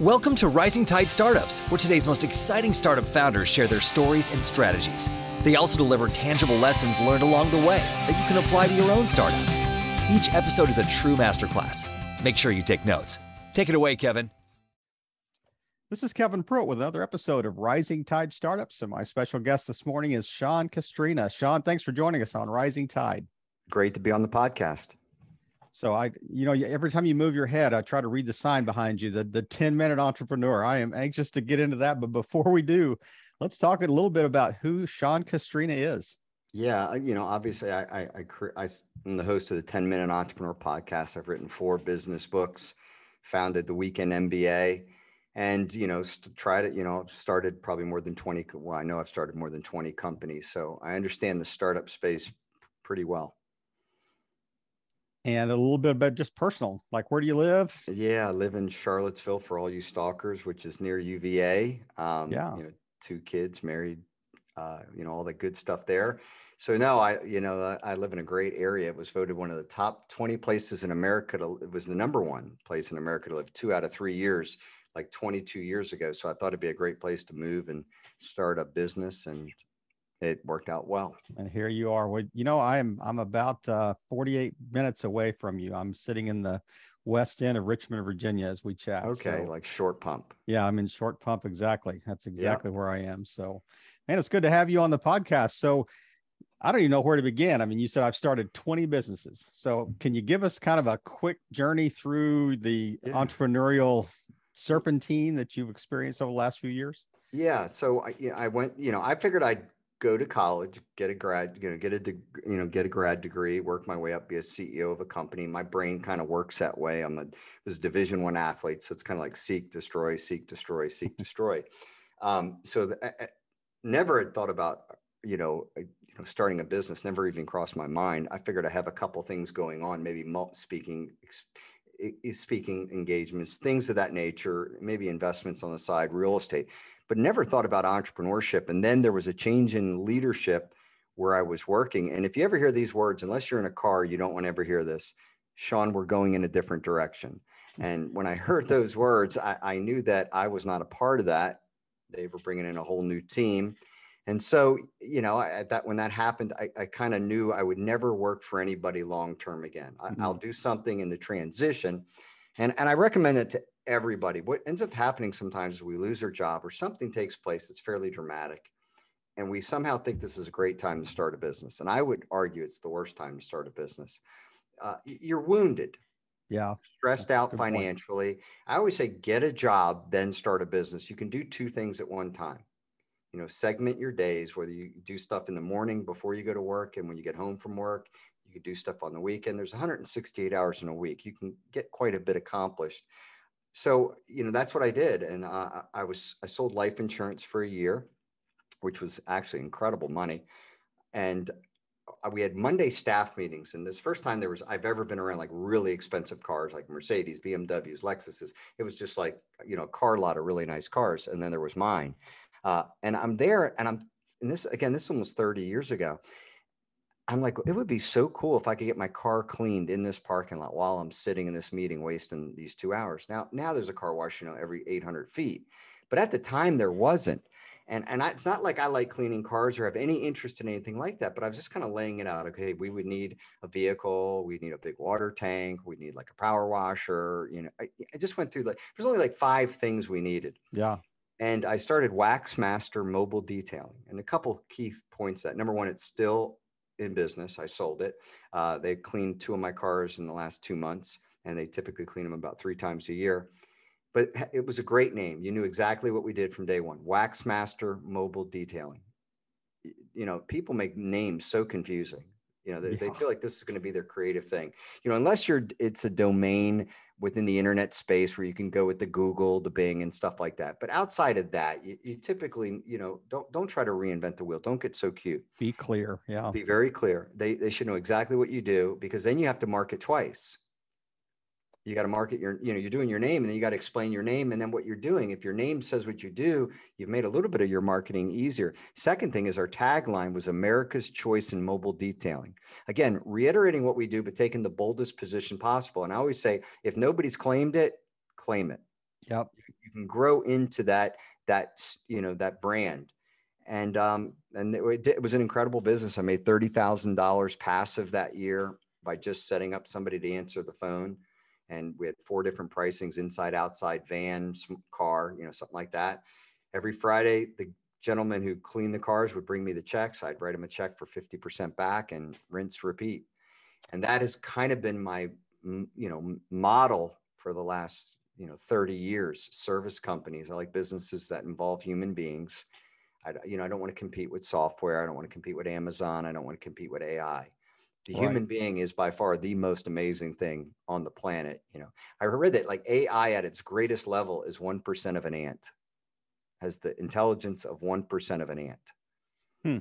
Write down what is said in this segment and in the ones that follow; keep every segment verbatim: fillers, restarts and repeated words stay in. Welcome to Rising Tide Startups, where today's most exciting startup founders share their stories and strategies. They also deliver tangible lessons learned along the way that you can apply to your own startup. Each episode is a true masterclass. Make sure you take notes. Take it away, Kevin. This is Kevin Pruitt with another episode of Rising Tide Startups, and my special guest this morning is Sean Castrina. Sean, thanks for joining us on Rising Tide. Great to be on the podcast. So I, you know, every time you move your head, I try to read the sign behind you, the, the ten minute entrepreneur. I am anxious to get into that. But before we do, let's talk a little bit about who Sean Castrina is. Yeah. You know, obviously I, I, I, I'm the host of the ten minute Entrepreneur podcast. I've written four business books, founded the Weekend M B A, and, you know, st- tried it, you know, started probably more than twenty. Well, I know I've started more than twenty companies, so I understand the startup space pretty well. And a little bit about just personal, like where do you live? Yeah, I live in Charlottesville for all you stalkers, which is near U V A. Um, yeah, you know, two kids, married, uh, you know, all the good stuff there. So no, I, you know, I live in a great area. It was voted one of the top twenty places in America. To, it was the number one place in America to live two out of three years, like twenty-two years ago. So I thought it'd be a great place to move and start a business, and it worked out well. And here you are. Well, you know, I'm I'm about uh, forty-eight minutes away from you. I'm sitting in the west end of Richmond, Virginia, as we chat. Okay, so, like Short Pump. Yeah, I'm in Short Pump. Exactly. That's exactly yeah. where I am. So, man, it's good to have you on the podcast. So I don't even know where to begin. I mean, you said I've started twenty businesses. So can you give us kind of a quick journey through the yeah. entrepreneurial serpentine that you've experienced over the last few years? Yeah. So I, you know, I went, you know, I figured I'd go to college, get a grad, you know, get a, de- you know, get a grad degree, work my way up, be a C E O of a company. My brain kind of works that way. I'm a was Division I athlete, so it's kind of like seek, destroy, seek, destroy, seek, destroy. Um, so the, I, I never had thought about, you know, you know, starting a business. Never even crossed my mind. I figured I have a couple things going on, maybe multi- speaking, ex- speaking engagements, things of that nature, maybe investments on the side, real estate. But never thought about entrepreneurship. And then there was a change in leadership where I was working. And if you ever hear these words, unless you're in a car, you don't want to ever hear this, Sean, we're going in a different direction. And when I heard those words, I, I knew that I was not a part of that. They were bringing in a whole new team. And so, you know, I, that when that happened, I, I kind of knew I would never work for anybody long-term again. I, mm-hmm. I'll do something in the transition. And, and I recommend it to everybody. What ends up happening sometimes is we lose our job or something takes place that's fairly dramatic, and we somehow think this is a great time to start a business. And I would argue it's the worst time to start a business. Uh, you're wounded, yeah, stressed out financially. Point. I always say get a job, then start a business. You can do two things at one time. You know, segment your days, whether you do stuff in the morning before you go to work and when you get home from work. You can do stuff on the weekend. There's one hundred sixty-eight hours in a week. You can get quite a bit accomplished. So, you know, that's what I did. And uh, I was, I sold life insurance for a year, which was actually incredible money. And we had Monday staff meetings. And this first time there was, I've ever been around like really expensive cars, like Mercedes, B M Ws, Lexuses. It was just like, you know, a car lot of really nice cars. And then there was mine. Uh, and I'm there and I'm, and this, again, this one was thirty years ago. I'm like, it would be so cool if I could get my car cleaned in this parking lot while I'm sitting in this meeting, wasting these two hours. Now, now there's a car wash, you know, every eight hundred feet, but at the time there wasn't. And, and I, it's not like I like cleaning cars or have any interest in anything like that, but I was just kind of laying it out. Okay, we would need a vehicle. We need a big water tank. We need like a power washer. You know, I, I just went through like, there's only like five things we needed. Yeah. And I started Waxmaster Mobile Detailing, and a couple key points that number one, it's still in business. I sold it. Uh, they cleaned two of my cars in the last two months, and they typically clean them about three times a year. But it was a great name. You knew exactly what we did from day one. Waxmaster Mobile Detailing. You know, people make names so confusing. You know, they, yeah. they feel like this is going to be their creative thing. You know, unless you're, it's a domain within the internet space where you can go with the Google, the Bing, and stuff like that. But outside of that, you, you typically, you know, don't don't try to reinvent the wheel. Don't get so cute. Be clear. Yeah. Be very clear. They they should know exactly what you do, because then you have to market twice. You got to market your, you know, you're doing your name, and then you got to explain your name and then what you're doing. If your name says what you do, you've made a little bit of your marketing easier. Second thing is our tagline was America's Choice in Mobile Detailing. Again, reiterating what we do, but taking the boldest position possible. And I always say, if nobody's claimed it, claim it. Yep. You can grow into that, that, you know, that brand. And, um, and it, it was an incredible business. I made thirty thousand dollars passive that year by just setting up somebody to answer the phone. And we had four different pricings, inside, outside, van, car, you know, something like that. Every Friday, the gentleman who cleaned the cars would bring me the checks. I'd write him a check for fifty percent back and rinse, repeat. And that has kind of been my, you know, model for the last, you know, thirty years, service companies. I like businesses that involve human beings. I, you know, I don't want to compete with software. I don't want to compete with Amazon. I don't want to compete with A I. The human right. being is by far the most amazing thing on the planet. You know, I read that like A I at its greatest level is one percent of an ant, has the intelligence of one percent of an ant. Hmm.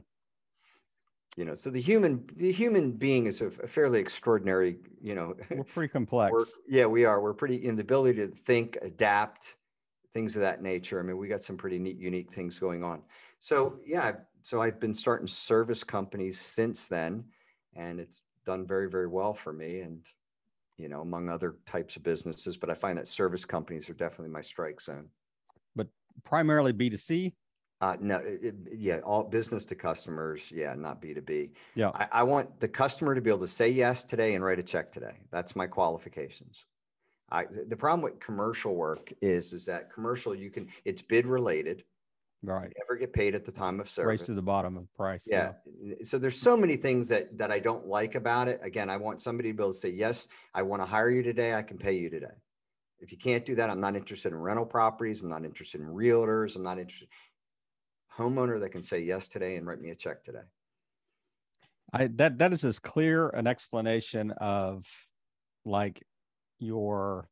You know, so the human, the human being is a, a fairly extraordinary, you know, we're pretty complex. We're, yeah, we are. We're pretty in the ability to think, adapt, things of that nature. I mean, we got some pretty neat, unique things going on. So yeah, so I've been starting service companies since then. And it's done very, very well for me and, you know, among other types of businesses, but I find that service companies are definitely my strike zone. But primarily B two C? Uh, no, it, yeah, all business to customers. Yeah, not B two B. Yeah. I, I want the customer to be able to say yes today and write a check today. That's my qualifications. I, the problem with commercial work is, is that commercial, you can, it's bid related. Right. You never get paid at the time of service. Race to the bottom of price. Yeah. yeah. So there's so many things that, that I don't like about it. Again, I want somebody to be able to say, yes, I want to hire you today. I can pay you today. If you can't do that, I'm not interested in rental properties. I'm not interested in realtors. I'm not interested in homeowner that can say yes today and write me a check today. I, that, that is as clear an explanation of like your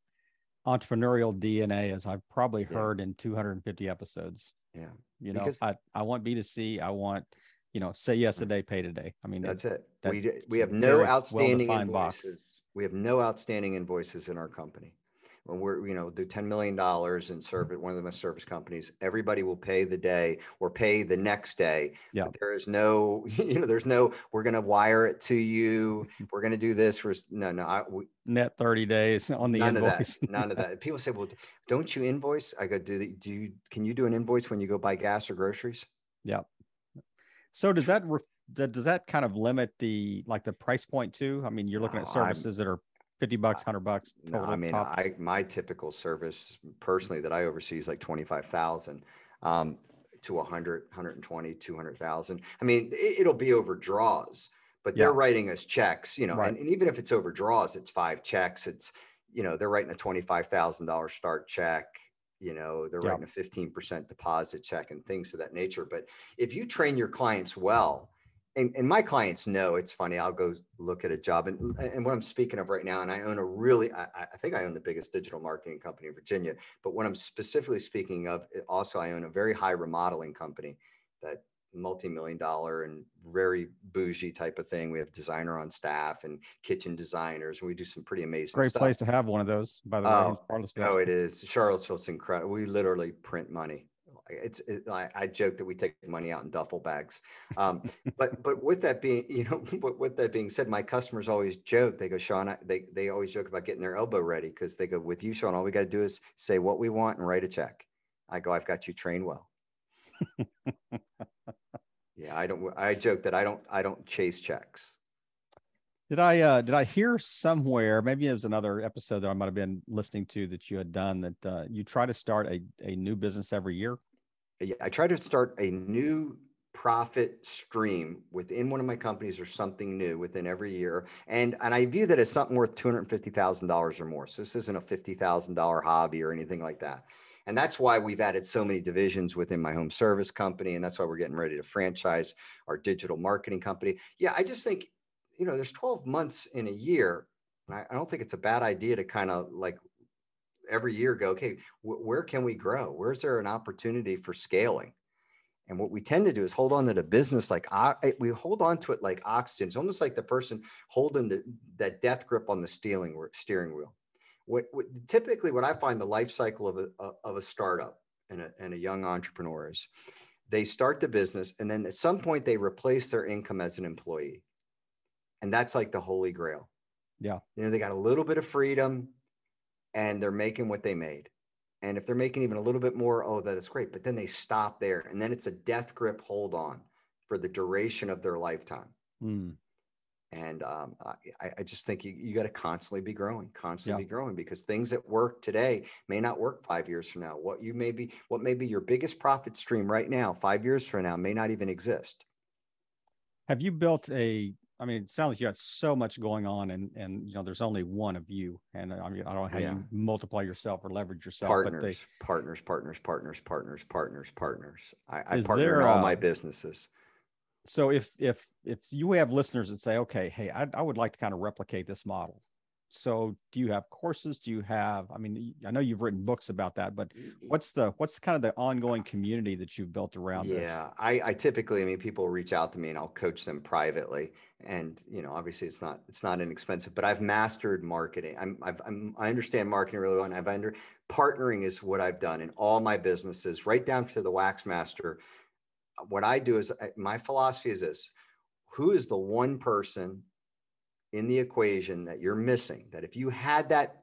entrepreneurial D N A as I've probably heard yeah. in two hundred fifty episodes. Yeah. You know, I, I want B two C. I want, you know, say yes today, pay today. I mean, that's it. That, we we have no outstanding invoices. Box. We have no outstanding invoices in our company. When we're, you know, do ten million dollars in service, one of the most service companies, everybody will pay the day or pay the next day. Yeah. But there is no, you know, there's no, we're going to wire it to you. We're going to do this for, no, no. I, we, Net thirty days on the none invoice. Of that, none of that. People say, well, don't you invoice? I go, do, do you, can you do an invoice when you go buy gas or groceries? Yeah. So does that, does that kind of limit the, like the price point too? I mean, you're looking oh, at services I'm, that are fifty bucks, one hundred bucks. No, I mean, tops. I, my typical service personally that I oversee is like twenty-five thousand um, to one hundred, one hundred twenty, two hundred thousand. I mean, it, it'll be over draws, but yeah. they're writing us checks, you know, right. and, and even if it's over draws, it's five checks. It's, you know, they're writing a twenty-five thousand dollars start check, you know, they're yeah. writing a fifteen percent deposit check and things of that nature. But if you train your clients well, And, and my clients know, it's funny, I'll go look at a job and, and what I'm speaking of right now, and I own a really, I, I think I own the biggest digital marketing company in Virginia, but what I'm specifically speaking of, also I own a very high remodeling company, that multi-million dollar and very bougie type of thing. We have designer on staff and kitchen designers, and we do some pretty amazing Great stuff. Place to have one of those, by the way. Oh, Charlottesville. No, it is. Charlottesville's incredible. We literally print money. It's, it, I, I joke that we take money out in duffel bags. Um, but, but with that being, you know, with, with that being said, my customers always joke, they go, Sean, I, they, they always joke about getting their elbow ready. Cause they go, with you, Sean, all we got to do is say what we want and write a check. I go, I've got you trained well. yeah. I don't, I joke that I don't, I don't chase checks. Did I, uh, did I hear somewhere, maybe it was another episode that I might've been listening to that you had done that uh, you try to start a, a new business every year? I try to start a new profit stream within one of my companies or something new within every year. And, and I view that as something worth two hundred fifty thousand dollars or more. So this isn't a fifty thousand dollars hobby or anything like that. And that's why we've added so many divisions within my home service company. And that's why we're getting ready to franchise our digital marketing company. Yeah, I just think, you know, there's twelve months in a year. And I, I don't think it's a bad idea to kind of like every year go, okay, wh- where can we grow? Where's there an opportunity for scaling? And what we tend to do is hold on to the business. Like uh, we hold on to it like oxygen. It's almost like the person holding the, that death grip on the steering, steering wheel. What, what typically what I find the life cycle of a, of a startup and a, and a young entrepreneur is they start the business and then at some point they replace their income as an employee. And that's like the holy grail. Yeah. You know, they got a little bit of freedom, and they're making what they made. And if they're making even a little bit more, oh, that is great. But then they stop there. And then it's a death grip hold on for the duration of their lifetime. Mm. And um, I, I just think you, you got to constantly be growing, constantly yeah. be growing, because things that work today may not work five years from now. What you may be, what may be your biggest profit stream right now, five years from now, may not even exist. Have you built a, I mean, it sounds like you have so much going on, and, and, you know, there's only one of you, and I mean, I don't know how yeah. you multiply yourself or leverage yourself. Partners, but they, partners, partners, partners, partners, partners, partners. I, I partner there, in all uh, my businesses. So if, if, if you have listeners that say, okay, hey, I, I would like to kind of replicate this model. So do you have courses? Do you have, I mean, I know you've written books about that, but what's the, what's kind of the ongoing community that you've built around yeah, this? Yeah. I, I typically, I mean, people reach out to me and I'll coach them privately, and, you know, obviously it's not, it's not inexpensive, but I've mastered marketing. I'm, I've, I'm, I understand marketing really well. And I've under partnering is what I've done in all my businesses, right down to the Waxmaster. What I do is my philosophy is this: who is the one person in the equation that you're missing, that if you had that,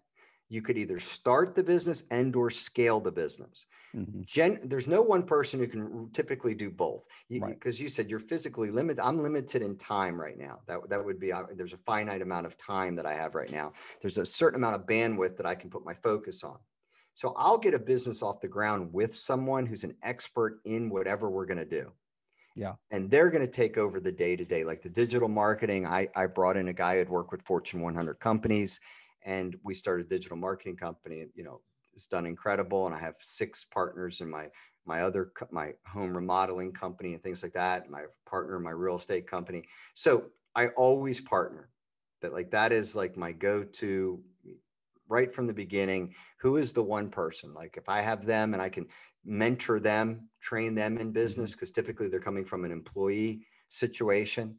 you could either start the business and or scale the business? Mm-hmm. Gen, there's no one person who can typically do both, because you, right. you said you're physically limited. I'm limited in time right now. That, that would be, uh, there's a finite amount of time that I have right now. There's a certain amount of bandwidth that I can put my focus on. So I'll get a business off the ground with someone who's an expert in whatever we're going to do. Yeah. And they're going to take over the day-to-day, like the digital marketing. I, I brought in a guy who'd worked with Fortune one hundred companies, and we started a digital marketing company, and, you know, it's done incredible. And I have six partners in my, my other, my home remodeling company and things like that. My partner, my real estate company. So I always partner. That, like, that is like my go-to right from the beginning. Who is the one person? Like, if I have them and I can mentor them, train them in business, because typically they're coming from an employee situation.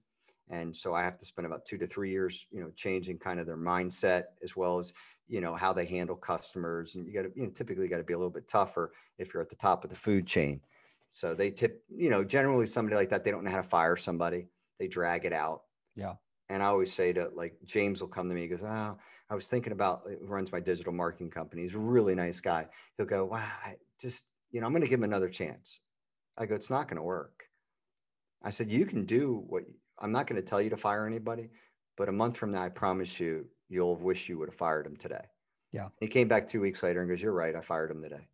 And so I have to spend about two to three years, you know, changing kind of their mindset, as well as, you know, how they handle customers. And you got to, you know, typically got to be a little bit tougher if you're at the top of the food chain. So they tip, you know, generally somebody like that, they don't know how to fire somebody. They drag it out. Yeah. And I always say to, like, James will come to me, he goes, oh, I was thinking about, he runs my digital marketing company. He's a really nice guy. He'll go, wow, I just, you know, I'm going to give him another chance. I go, it's not going to work. I said, you can do what, I'm not going to tell you to fire anybody, but a month from now, I promise you, you'll wish you would have fired him today. Yeah. And he came back two weeks later and goes, you're right, I fired him today.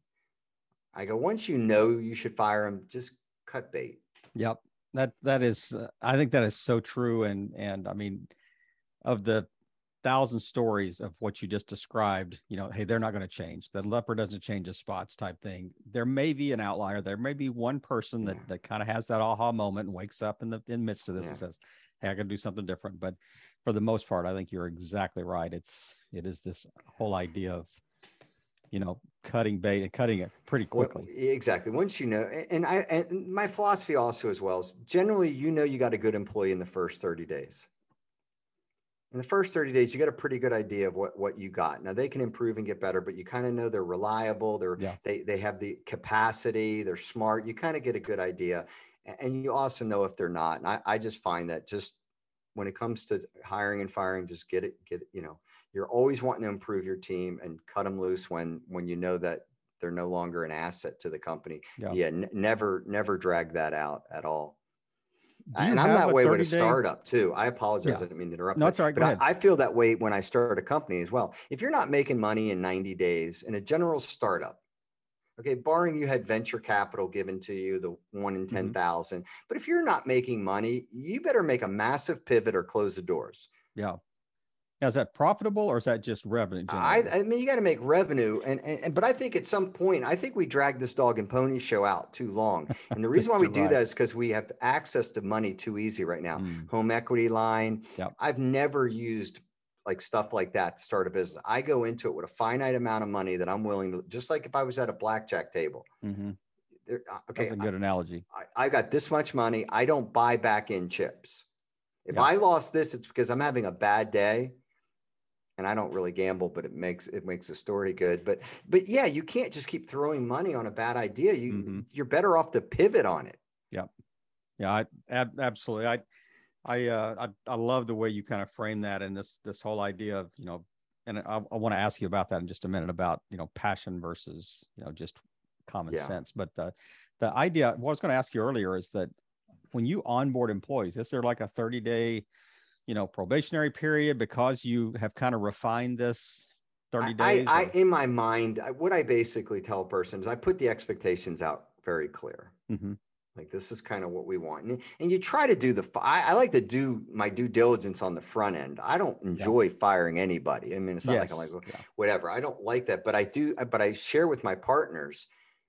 I go, once you know you should fire him, just cut bait. Yep. That, that is, uh, I think that is so true. And, and I mean, of the thousand stories of what you just described, you know, hey, they're not going to change. The leopard doesn't change his spots type thing. There may be an outlier. There may be one person that, yeah. that kind of has that aha moment and wakes up in the, in the midst of this yeah. and says, hey, I can do something different. But for the most part, I think you're exactly right. It's, it is this whole idea of, you know, cutting bait and cutting it pretty quickly. Well, exactly. Once you know, and I, and my philosophy also as well is generally, you know, you got a good employee in the first thirty days. In the first thirty days, you got a pretty good idea of what, what you got. Now they can improve and get better, but you kind of know they're reliable. They're, yeah. they, they have the capacity, they're smart. You kind of get a good idea. And you also know if they're not. And I, I just find that just when it comes to hiring and firing, just get it, get it, you know, you're always wanting to improve your team and cut them loose when, when you know that they're no longer an asset to the company. Yeah. yeah n- never, never drag that out at all. And I'm that way with a startup too. I apologize. Yeah. I didn't mean to interrupt. No, it's all right. But I, I feel that way when I start a company as well. If you're not making money in ninety days in a general startup, okay, barring you had venture capital given to you, the one in ten thousand, mm-hmm. but if you're not making money, you better make a massive pivot or close the doors. Yeah. Now, is that profitable or is that just revenue? I, I mean, you got to make revenue. And, and, and, but I think at some point, I think we drag this dog and pony show out too long. And the reason why we do right. that is because we have access to money too easy right now. Mm. Home equity line. Yep. I've never used like stuff like that to start a business. I go into it with a finite amount of money that I'm willing to, just like if I was at a blackjack table. Mm-hmm. There, okay. That's a good I, analogy. I, I got this much money. I don't buy back in chips. If yep. I lost this, it's because I'm having a bad day. And I don't really gamble, but it makes it makes the story good. But but yeah, you can't just keep throwing money on a bad idea. You mm-hmm. you're better off to pivot on it. Yeah, yeah, I, ab- absolutely. I I, uh, I I love the way you kind of frame that, and this this whole idea of, you know, And I, I want to ask you about that in just a minute, about, you know, passion versus, you know, just common yeah. sense. But the, the idea, what I was going to ask you earlier is that when you onboard employees, is there like a thirty day, you know, probationary period because you have kind of refined this thirty days? I, I, in my mind, what I basically tell a person is I put the expectations out very clear. Mm-hmm. Like, this is kind of what we want. And, and you try to do the, I, I like to do my due diligence on the front end. I don't enjoy yeah. firing anybody. I mean, it's not yes. like I'm like, whatever. I don't like that, but I do, but I share with my partners,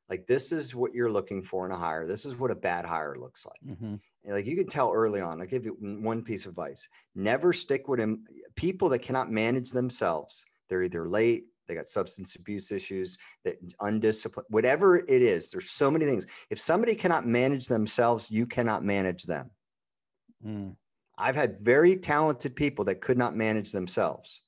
like, this is what you're looking for in a hire. This is what a bad hire looks like. Mm-hmm. And like, you can tell early on, I'll give you one piece of advice. Never stick with him. People that cannot manage themselves, they're either late, they got substance abuse issues, that undisciplined, whatever it is. There's so many things. If somebody cannot manage themselves, you cannot manage them. Mm. I've had very talented people that could not manage themselves,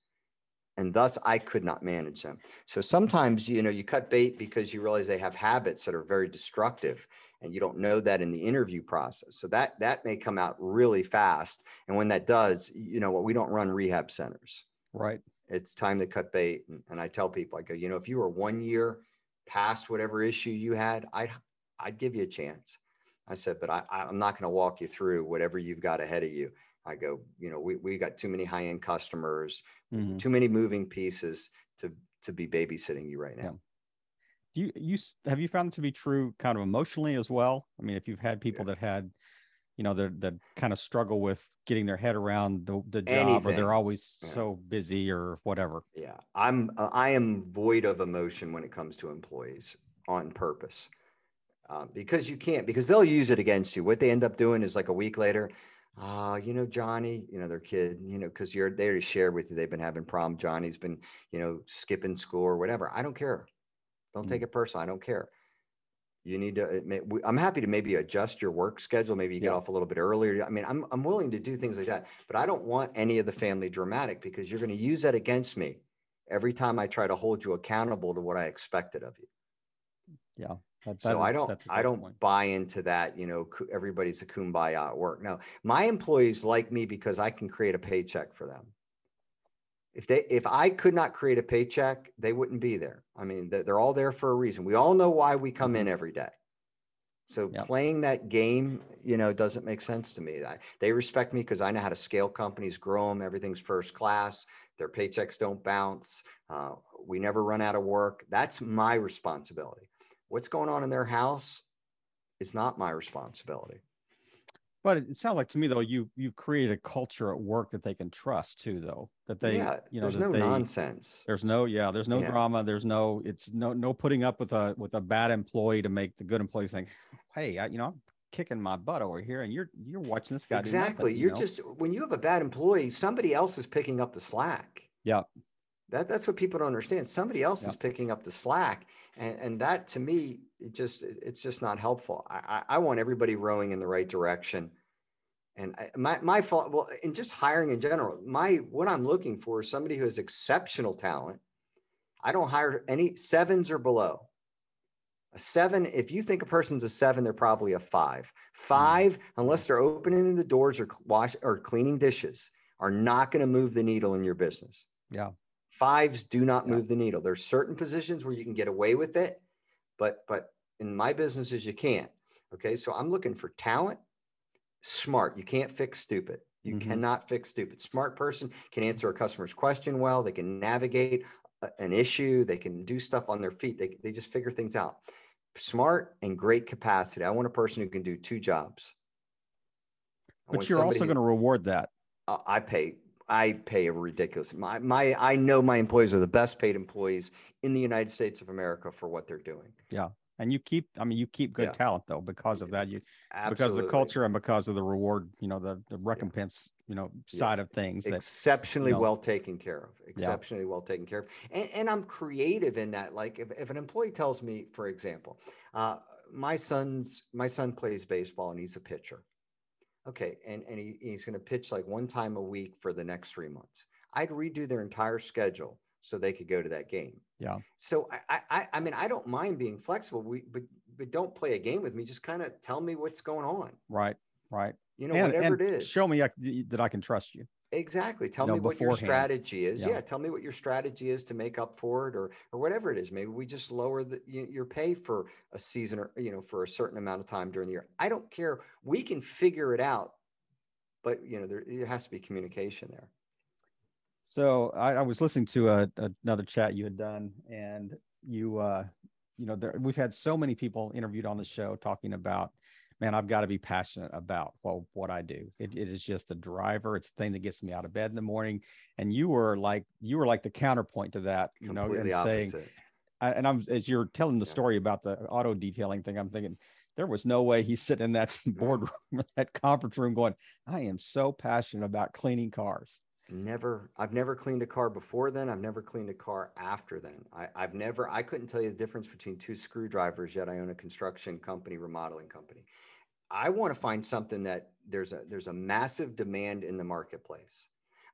and thus I could not manage them. So sometimes, you know, you cut bait because you realize they have habits that are very destructive, and you don't know that in the interview process. So that, that may come out really fast. And when that does, you know what, we don't run rehab centers. Right. It's time to cut bait. And, and I tell people, I go, you know, if you were one year past whatever issue you had, I'd, I'd give you a chance. I said, but I, I'm not going to walk you through whatever you've got ahead of you. I go, you know, we, we got too many high-end customers, mm-hmm. too many moving pieces to, to be babysitting you right now. Yeah. Do you, you, have you found it to be true kind of emotionally as well? I mean, if you've had people yeah. that had, you know, that that kind of struggle with getting their head around the, the job, Anything. or they're always yeah. so busy or whatever. Yeah, I'm uh, I am void of emotion when it comes to employees on purpose, um, because you can't, because they'll use it against you. What they end up doing is like a week later, ah, uh, you know, Johnny, you know, their kid, you know, because you're there to share with you, they've been having problems. Johnny's been, you know, skipping school or whatever. I don't care. Don't mm-hmm. take it personal. I don't care. You need to, I'm happy to maybe adjust your work schedule. Maybe you get yeah. off a little bit earlier. I mean, I'm, I'm willing to do things like that, but I don't want any of the family dramatic, because you're going to use that against me every time I try to hold you accountable to what I expected of you. Yeah. That, that so is, I don't, I don't point. buy into that, you know, everybody's a kumbaya at work. No, my employees like me because I can create a paycheck for them. If they, if I could not create a paycheck, they wouldn't be there. I mean, they're all there for a reason. We all know why we come in every day. So yep. playing that game, you know, doesn't make sense to me. I, they respect me because I know how to scale companies, grow them. Everything's first class. Their paychecks don't bounce. Uh, we never run out of work. That's my responsibility. What's going on in their house is not my responsibility. But it sounds like to me, though, you you've created a culture at work that they can trust too, though, that they, yeah, you know, there's no they, nonsense. There's no, yeah, there's no yeah. drama. There's no, it's no, no putting up with a, with a bad employee to make the good employees think, hey, I, you know, I'm kicking my butt over here and you're, you're watching this guy. Exactly. Do nothing, you're you know? just, when you have a bad employee, somebody else is picking up the slack. Yeah. That that's what people don't understand. Somebody else yeah. is picking up the slack. And, and that to me, it just, it's just not helpful. I, I want everybody rowing in the right direction. And I, my, my fault, well, in just hiring in general, my, what I'm looking for is somebody who has exceptional talent. I don't hire any sevens or below. A seven, if you think a person's a seven, they're probably a five. Five, mm-hmm. unless they're opening the doors or wash or cleaning dishes, are not going to move the needle in your business. Yeah. Fives do not yeah. move the needle. There's certain positions where you can get away with it, but but in my businesses you can't. Okay, so I'm looking for talent, smart. You can't fix stupid. You mm-hmm. cannot fix stupid. Smart person can answer a customer's question well. They can navigate a, an issue. They can do stuff on their feet. They they just figure things out. Smart and great capacity. I want a person who can do two jobs. I but you're also going to reward that. Uh, I pay. I pay a ridiculous, my, my, I know my employees are the best paid employees in the United States of America for what they're doing. Yeah. And you keep, I mean, you keep good yeah. talent though, because of that, you, Absolutely. because of the culture and because of the reward, you know, the, the recompense, yeah. you know, side yeah. of things. That, exceptionally you know, well taken care of, exceptionally yeah. well taken care of. And, and I'm creative in that. Like if, if an employee tells me, for example, uh, my son's, my son plays baseball and he's a pitcher. Okay, and, and he, he's going to pitch like one time a week for the next three months. I'd redo their entire schedule so they could go to that game. Yeah. So I, I, I mean, I don't mind being flexible, we, but but don't play a game with me. Just kind of tell me what's going on. Right, right. You know, and, whatever and it is. Show me I, that I can trust you. Exactly. Tell you know, me beforehand. What your strategy is. Yeah. yeah. Tell me what your strategy is to make up for it, or, or whatever it is. Maybe we just lower the, your pay for a season, or, you know, for a certain amount of time during the year. I don't care. We can figure it out, but you know, there, there has to be communication there. So I, I was listening to a, another chat you had done, and you, uh, you know, there, we've had so many people interviewed on the show talking about, man, I've got to be passionate about well, what I do. It, it is just the driver. It's the thing that gets me out of bed in the morning. And you were like, you were like the counterpoint to that, you know, and saying, I, and I'm, as you're telling the yeah. story about the auto detailing thing, I'm thinking there was no way he's sitting in that boardroom, that conference room going, I am so passionate about cleaning cars. Never, I've never cleaned a car before then. I've never cleaned a car after then. I, I've never, I couldn't tell you the difference between two screwdrivers, yet I own a construction company, remodeling company. I want to find something that there's a, there's a massive demand in the marketplace.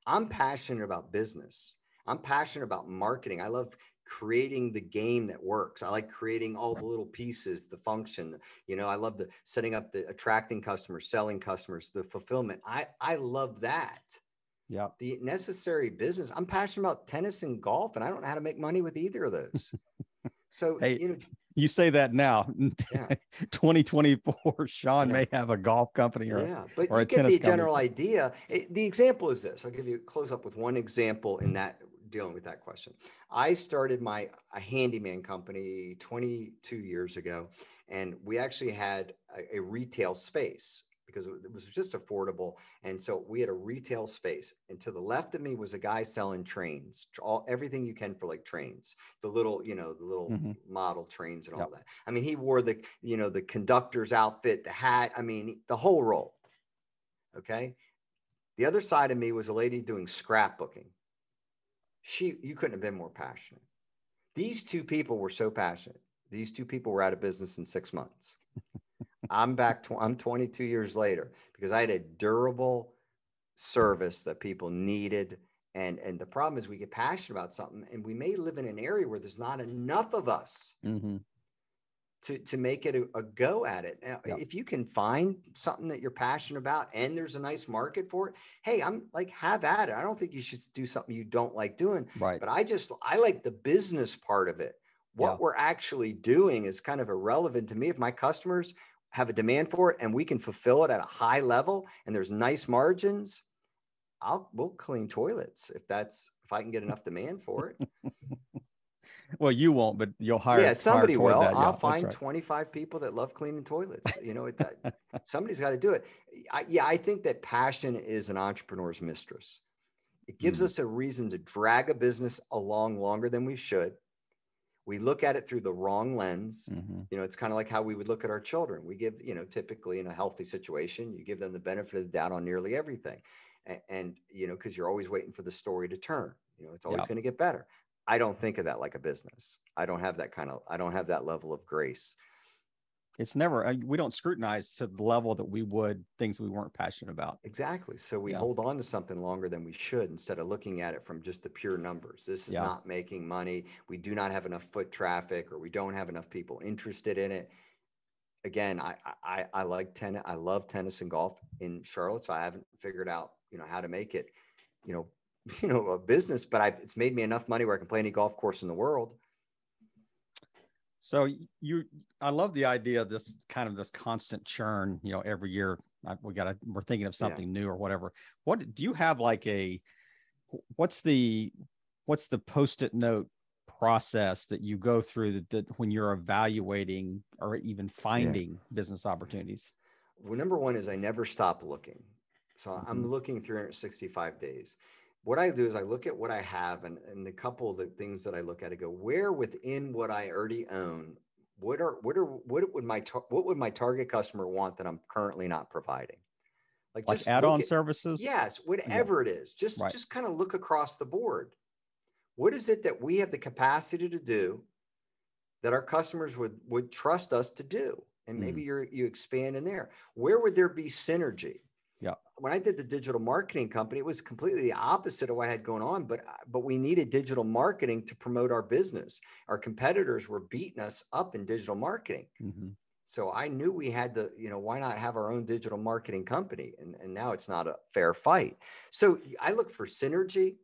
I'm passionate about business. I'm passionate about marketing. I love creating the game that works. I like creating all the little pieces, the function, you know, I love the setting up, the attracting customers, selling customers, the fulfillment. I, I love that. Yeah. The necessary business. I'm passionate about tennis and golf, and I don't know how to make money with either of those. So, hey, you know, you say that now, yeah. twenty twenty-four, Sean yeah. may have a golf company or, yeah, but or a tennis company. But you get the general idea. It, the example is this. I'll give you close up with one example in that dealing with that question. I started my a handyman company twenty-two years ago, and we actually had a, a retail space, because it was just affordable. And so we had a retail space, and to the left of me was a guy selling trains, all everything you can for like trains, the little, you know, the little mm-hmm. model trains and yep. all that. I mean, he wore the, you know, the conductor's outfit, the hat, I mean, the whole roll. Okay. The other side of me was a lady doing scrapbooking. She, you couldn't have been more passionate. These two people were so passionate. These two people were out of business in six months. I'm back to, I'm twenty-two years later, because I had a durable service that people needed. And, and the problem is we get passionate about something, and we may live in an area where there's not enough of us mm-hmm. to, to make it a, a go at it. Now, yep. if you can find something that you're passionate about and there's a nice market for it, hey, I'm like, have at it. I don't think you should do something you don't like doing, right. but I just, I like the business part of it. What yeah. we're actually doing is kind of irrelevant to me. If my customers have a demand for it and we can fulfill it at a high level and there's nice margins, I'll we'll clean toilets if that's if I can get enough demand for it. Well, you won't, but you'll hire yeah somebody hire will. That. I'll yeah, find right. twenty-five people that love cleaning toilets. You know, it, somebody's got to do it. I, yeah, I think that passion is an entrepreneur's mistress. It gives mm. us a reason to drag a business along longer than we should. We look at it through the wrong lens. Mm-hmm. You know, it's kind of like how we would look at our children. We give, you know, typically in a healthy situation, you give them the benefit of the doubt on nearly everything. And, and you know, because you're always waiting for the story to turn. You know, it's always yeah. going to get better. I don't think of that like a business. I don't have that kind of, I don't have that level of grace. It's never, we don't scrutinize to the level that we would things we weren't passionate about. Exactly. So we yeah. hold on to something longer than we should, instead of looking at it from just the pure numbers. This is yeah. not making money. We do not have enough foot traffic, or we don't have enough people interested in it. Again, I, I, I like tennis. I love tennis and golf in Charlotte. So I haven't figured out, you know, how to make it, you know, you know, a business, but I've, it's made me enough money where I can play any golf course in the world. So you, I love the idea of this kind of this constant churn, you know, every year I, we got to, we're thinking of something yeah. new or whatever. What do you have like a, what's the, what's the post-it note process that you go through that, that when you're evaluating or even finding yeah. business opportunities? Well, number one is I never stop looking. So mm-hmm. I'm looking three hundred sixty-five days. What I do is I look at what I have, and, and a couple of the things that I look at, I go, where within what I already own, what are, what are, what would my, tar- what would my target customer want that I'm currently not providing? Like, like just add-on at, services? Yes. Whatever yeah. it is, just, right. just kind of look across the board. What is it that we have the capacity to do that our customers would, would trust us to do? And maybe mm. you're, you expand in there. Where would there be synergy? Yeah. When I did the digital marketing company, it was completely the opposite of what I had going on, but, but we needed digital marketing to promote our business. Our competitors were beating us up in digital marketing. Mm-hmm. So I knew we had the, you know, why not have our own digital marketing company? And, and now it's not a fair fight. So I look for synergy.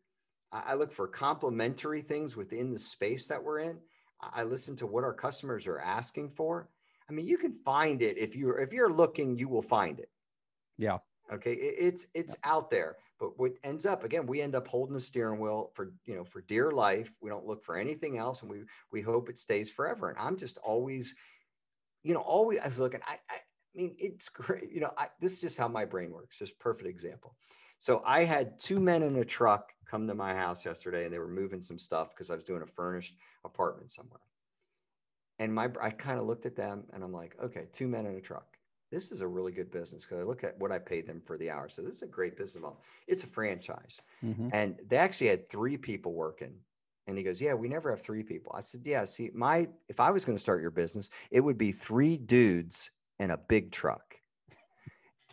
I look for complementary things within the space that we're in. I listen to what our customers are asking for. I mean, you can find it. If you're, if you're looking, you will find it. Yeah. Okay. It, it's, it's yeah. out there, but what ends up, again, we end up holding the steering wheel for, you know, for dear life. We don't look for anything else, and we, we hope it stays forever. And I'm just always, you know, always I was looking, I, I mean, it's great. You know, I, this is just how my brain works. Just perfect example. So I had two men in a truck come to my house yesterday, and they were moving some stuff because I was doing a furnished apartment somewhere. And my, I kind of looked at them and I'm like, okay, two men in a truck. This is a really good business, because I look at what I paid them for the hour. So this is a great business model. It's a franchise. Mm-hmm. And they actually had three people working. And he goes, yeah, we never have three people. I said, yeah, see, my, if I was going to start your business, it would be three dudes and a big truck.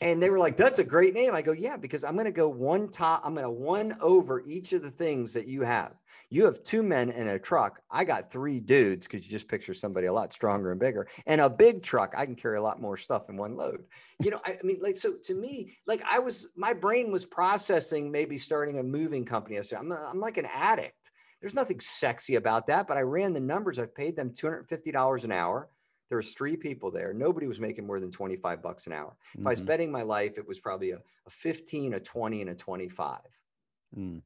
And they were like, that's a great name. I go, yeah, because I'm going to go one top. I'm going to one over each of the things that you have. You have two men in a truck. I got three dudes, because you just picture somebody a lot stronger and bigger. And a big truck, I can carry a lot more stuff in one load. You know, I mean, like, so to me, like I was, my brain was processing maybe starting a moving company. I'm, I'm like an addict. There's nothing sexy about that, but I ran the numbers. I paid them two hundred fifty dollars an hour. There was three people there. Nobody was making more than twenty-five bucks an hour. If mm-hmm. I was betting my life, it was probably a, a fifteen, a twenty, and a twenty-five. Mm.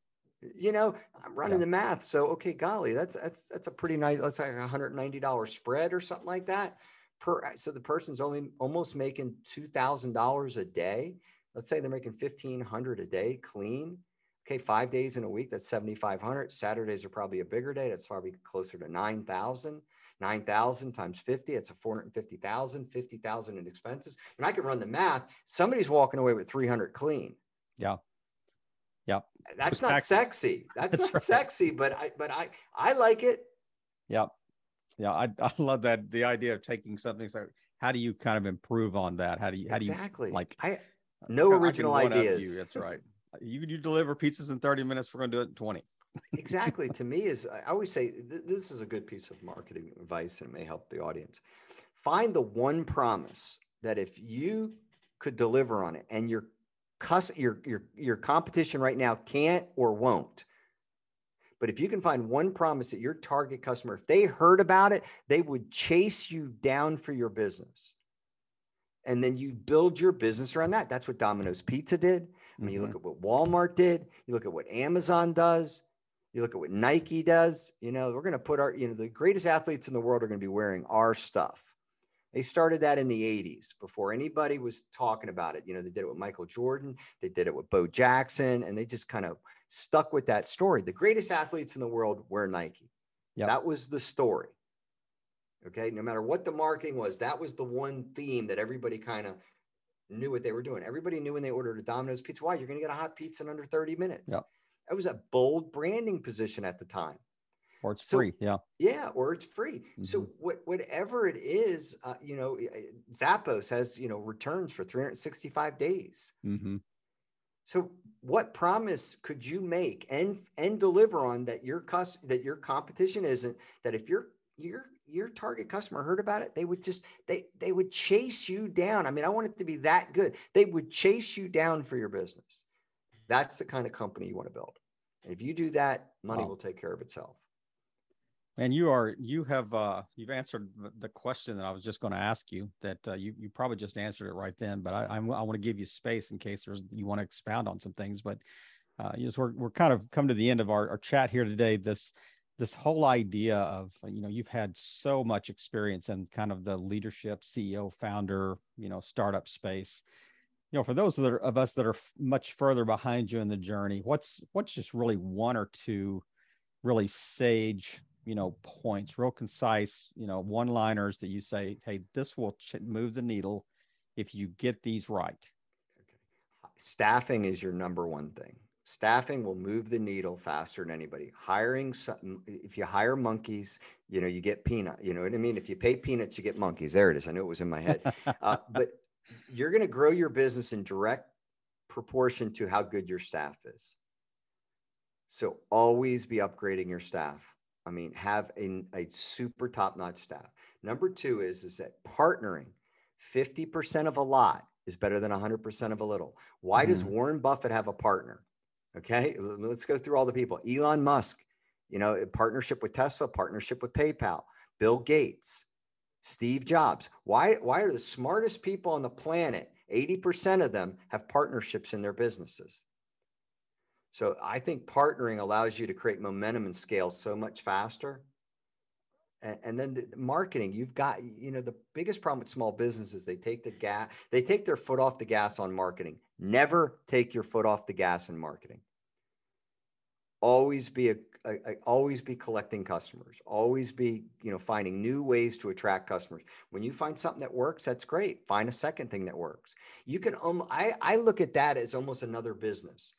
You know, I'm running yeah. the math. So, okay, golly, that's, that's, that's a pretty nice, that's like a one hundred ninety dollars spread or something like that. Per, so the person's only almost making two thousand dollars a day. Let's say they're making fifteen hundred dollars a day clean. Okay, five days in a week, that's seventy-five hundred. Saturdays are probably a bigger day. That's probably closer to nine thousand. nine thousand times fifty, that's a four hundred fifty thousand, fifty thousand in expenses. And I can run the math. Somebody's walking away with three hundred clean. Yeah. Yeah. That's Those not taxes. Sexy. That's, that's not right. sexy, but I, but I, I like it. Yeah. Yeah. I, I love that. The idea of taking something. So how do you kind of improve on that? How do you, how exactly. do you like, I, no I, original I ideas. That's right. You you deliver pizzas in thirty minutes. We're going to do it in twenty. Exactly. To me is, I always say, th- this is a good piece of marketing advice, and it may help the audience. Find the one promise that if you could deliver on it, and your cus- your your your competition right now can't or won't. But if you can find one promise that your target customer, if they heard about it, they would chase you down for your business. And then you build your business around that. That's what Domino's Pizza did. I mean, you look at what Walmart did, you look at what Amazon does, you look at what Nike does. You know, we're going to put our, you know, the greatest athletes in the world are going to be wearing our stuff. They started that in the eighties before anybody was talking about it. You know, they did it with Michael Jordan, they did it with Bo Jackson, and they just kind of stuck with that story. The greatest athletes in the world wear Nike. Yep. That was the story. Okay. No matter what the marketing was, that was the one theme that everybody kind of knew what they were doing. Everybody knew when they ordered a Domino's pizza, why, you're going to get a hot pizza in under thirty minutes. Yeah. That was a bold branding position at the time. Or it's so, free. Yeah. Yeah. Or it's free. Mm-hmm. So what, whatever it is, uh, you know, Zappos has, you know, returns for three hundred sixty-five days. Mm-hmm. So what promise could you make and, and deliver on that your cost, that your competition isn't, that if you're, your your target customer heard about it, they would just they they would chase you down. I mean, I want it to be that good. They would chase you down for your business. That's the kind of company you want to build. And if you do that, money wow. will take care of itself. And you are you have uh, you've answered the question that I was just going to ask you. That uh, you you probably just answered it right then. But I I'm, I want to give you space in case there's you want to expound on some things. But uh, you know, we're we're kind of come to the end of our, our chat here today. This. This whole idea of, you know, you've had so much experience in kind of the leadership, C E O, founder, you know, startup space. You know, for those that are, of us that are much further behind you in the journey, what's what's just really one or two really sage, you know, points, real concise, you know, one-liners that you say, hey, this will ch- move the needle if you get these right. Okay. Staffing is your number one thing. Staffing will move the needle faster than anybody. Hiring, some, if you hire monkeys, you know, you get peanut, you know what I mean? If you pay peanuts, you get monkeys. There it is. I knew it was in my head. Uh, but you're going to grow your business in direct proportion to how good your staff is. So always be upgrading your staff. I mean, have a, a super top-notch staff. Number two is, is that partnering fifty percent of a lot is better than one hundred percent of a little. Why mm. does Warren Buffett have a partner? Okay, let's go through all the people. Elon Musk, you know, partnership with Tesla, partnership with PayPal, Bill Gates, Steve Jobs. Why, why are the smartest people on the planet, eighty percent of them have partnerships in their businesses? So I think partnering allows you to create momentum and scale so much faster. And, and then the marketing, you've got, you know, the biggest problem with small businesses, they take the gas, they take their foot off the gas on marketing. Never take your foot off the gas in marketing. Always be a, a, a always be collecting customers. Always be, you know, finding new ways to attract customers. When you find something that works, that's great. Find a second thing that works. You can, um, I, I look at that as almost another business.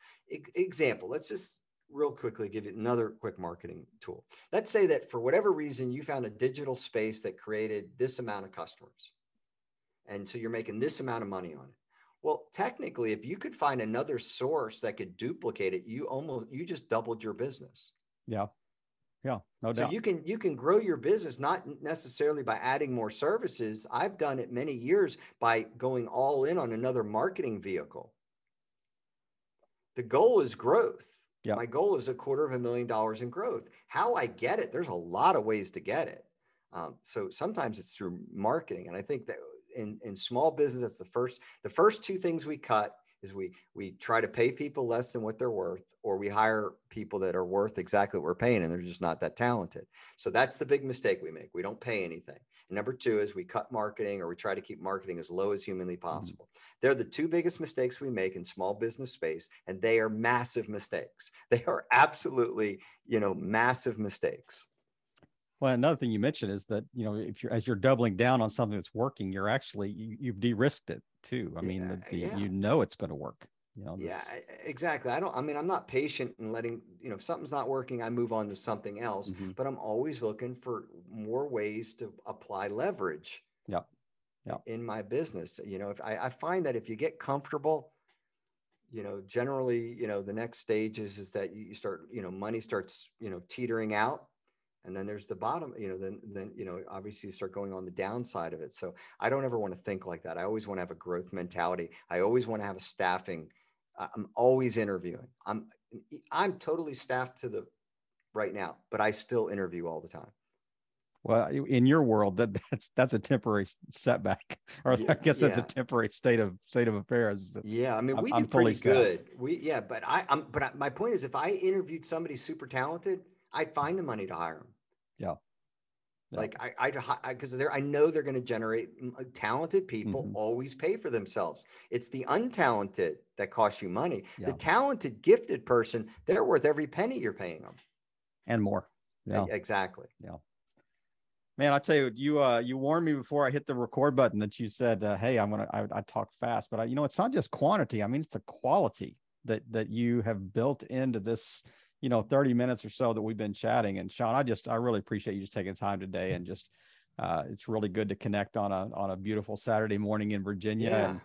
Example, let's just real quickly give you another quick marketing tool. Let's say that for whatever reason, you found a digital space that created this amount of customers. And so you're making this amount of money on it. Well, technically, if you could find another source that could duplicate it, you almost, you just doubled your business. Yeah. Yeah. No doubt. So you can, you can grow your business, not necessarily by adding more services. I've done it many years by going all in on another marketing vehicle. The goal is growth. Yep. My goal is a quarter of a million dollars in growth. How I get it, there's a lot of ways to get it. Um, so sometimes it's through marketing. And I think that in, in small business, that's the first, the first two things we cut is we, we try to pay people less than what they're worth, or we hire people that are worth exactly what we're paying and they're just not that talented. So that's the big mistake we make. We don't pay anything. And number two is we cut marketing, or we try to keep marketing as low as humanly possible. Mm-hmm. They're the two biggest mistakes we make in small business space, and they are massive mistakes. They are absolutely, you know, massive mistakes. Well, another thing you mentioned is that, you know, if you're, as you're doubling down on something that's working, you're actually, you, you've de-risked it too. I mean, yeah, the, the, yeah. you know, it's going to work. You know, yeah, exactly. I don't, I mean, I'm not patient in letting, you know, if something's not working, I move on to something else, mm-hmm. but I'm always looking for more ways to apply leverage yeah. Yeah. in my business. You know, if I, I find that if you get comfortable, you know, generally, you know, the next stage is, is that you start, you know, money starts, you know, teetering out. And then there's the bottom, you know, then, then, you know, obviously you start going on the downside of it. So I don't ever want to think like that. I always want to have a growth mentality. I always want to have a staffing. I'm always interviewing. I'm, I'm totally staffed to the right now, but I still interview all the time. Well, in your world, that that's, that's a temporary setback, or yeah, I guess that's yeah. a temporary state of state of affairs. Yeah. I mean, we I'm, do I'm pretty good. Staffed. We, yeah, but I, I'm, but I, my point is, if I interviewed somebody super talented, I'd find the money to hire them. Yeah. yeah. Like I, I, because they're, I know they're going to generate talented people mm-hmm. always pay for themselves. It's the untalented that costs you money. Yeah. The talented, gifted person, they're worth every penny you're paying them. And more. Yeah, exactly. Yeah. Man, I tell you, you, uh, you warned me before I hit the record button that you said, uh, hey, I'm going to, I talk fast, but I, you know, it's not just quantity. I mean, it's the quality that, that you have built into this, you know, thirty minutes or so that we've been chatting. And Sean, I just, I really appreciate you just taking time today, and just, uh, it's really good to connect on a, on a beautiful Saturday morning in Virginia. Yeah. And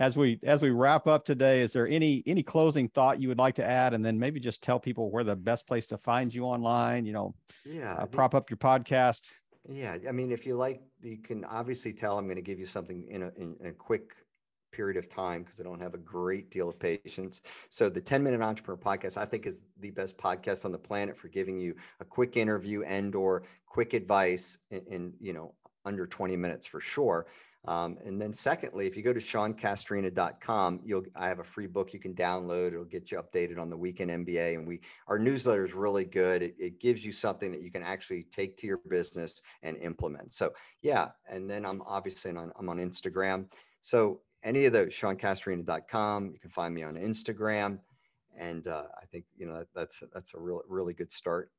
as we, as we wrap up today, is there any, any closing thought you would like to add? And then maybe just tell people where the best place to find you online, you know, yeah, uh, prop up your podcast. Yeah. I mean, if you like, you can obviously tell I'm going to give you something in a, in a quick period of time, because I don't have a great deal of patience. So the ten minute Entrepreneur podcast, I think, is the best podcast on the planet for giving you a quick interview and or quick advice in, in you know, under twenty minutes for sure. Um, and then secondly, if you go to sean castrina dot com, you'll, I have a free book you can download. It'll get you updated on the Weekend M B A. And we, our newsletter is really good. It, it gives you something that you can actually take to your business and implement. So yeah. And then I'm obviously on, I'm on Instagram. So any of those, sean castrina dot com. You can find me on Instagram. And uh, I think, you know, that, that's, that's a real, really good start.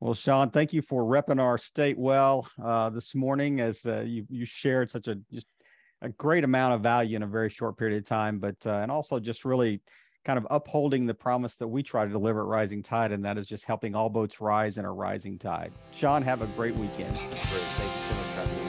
Well, Sean, thank you for repping our state well uh, this morning, as uh, you, you shared such a, just a great amount of value in a very short period of time, but, uh, and also just really kind of upholding the promise that we try to deliver at Rising Tide. And that is just helping all boats rise in a rising tide. Sean, have a great weekend. Great. Thank you so much for having me.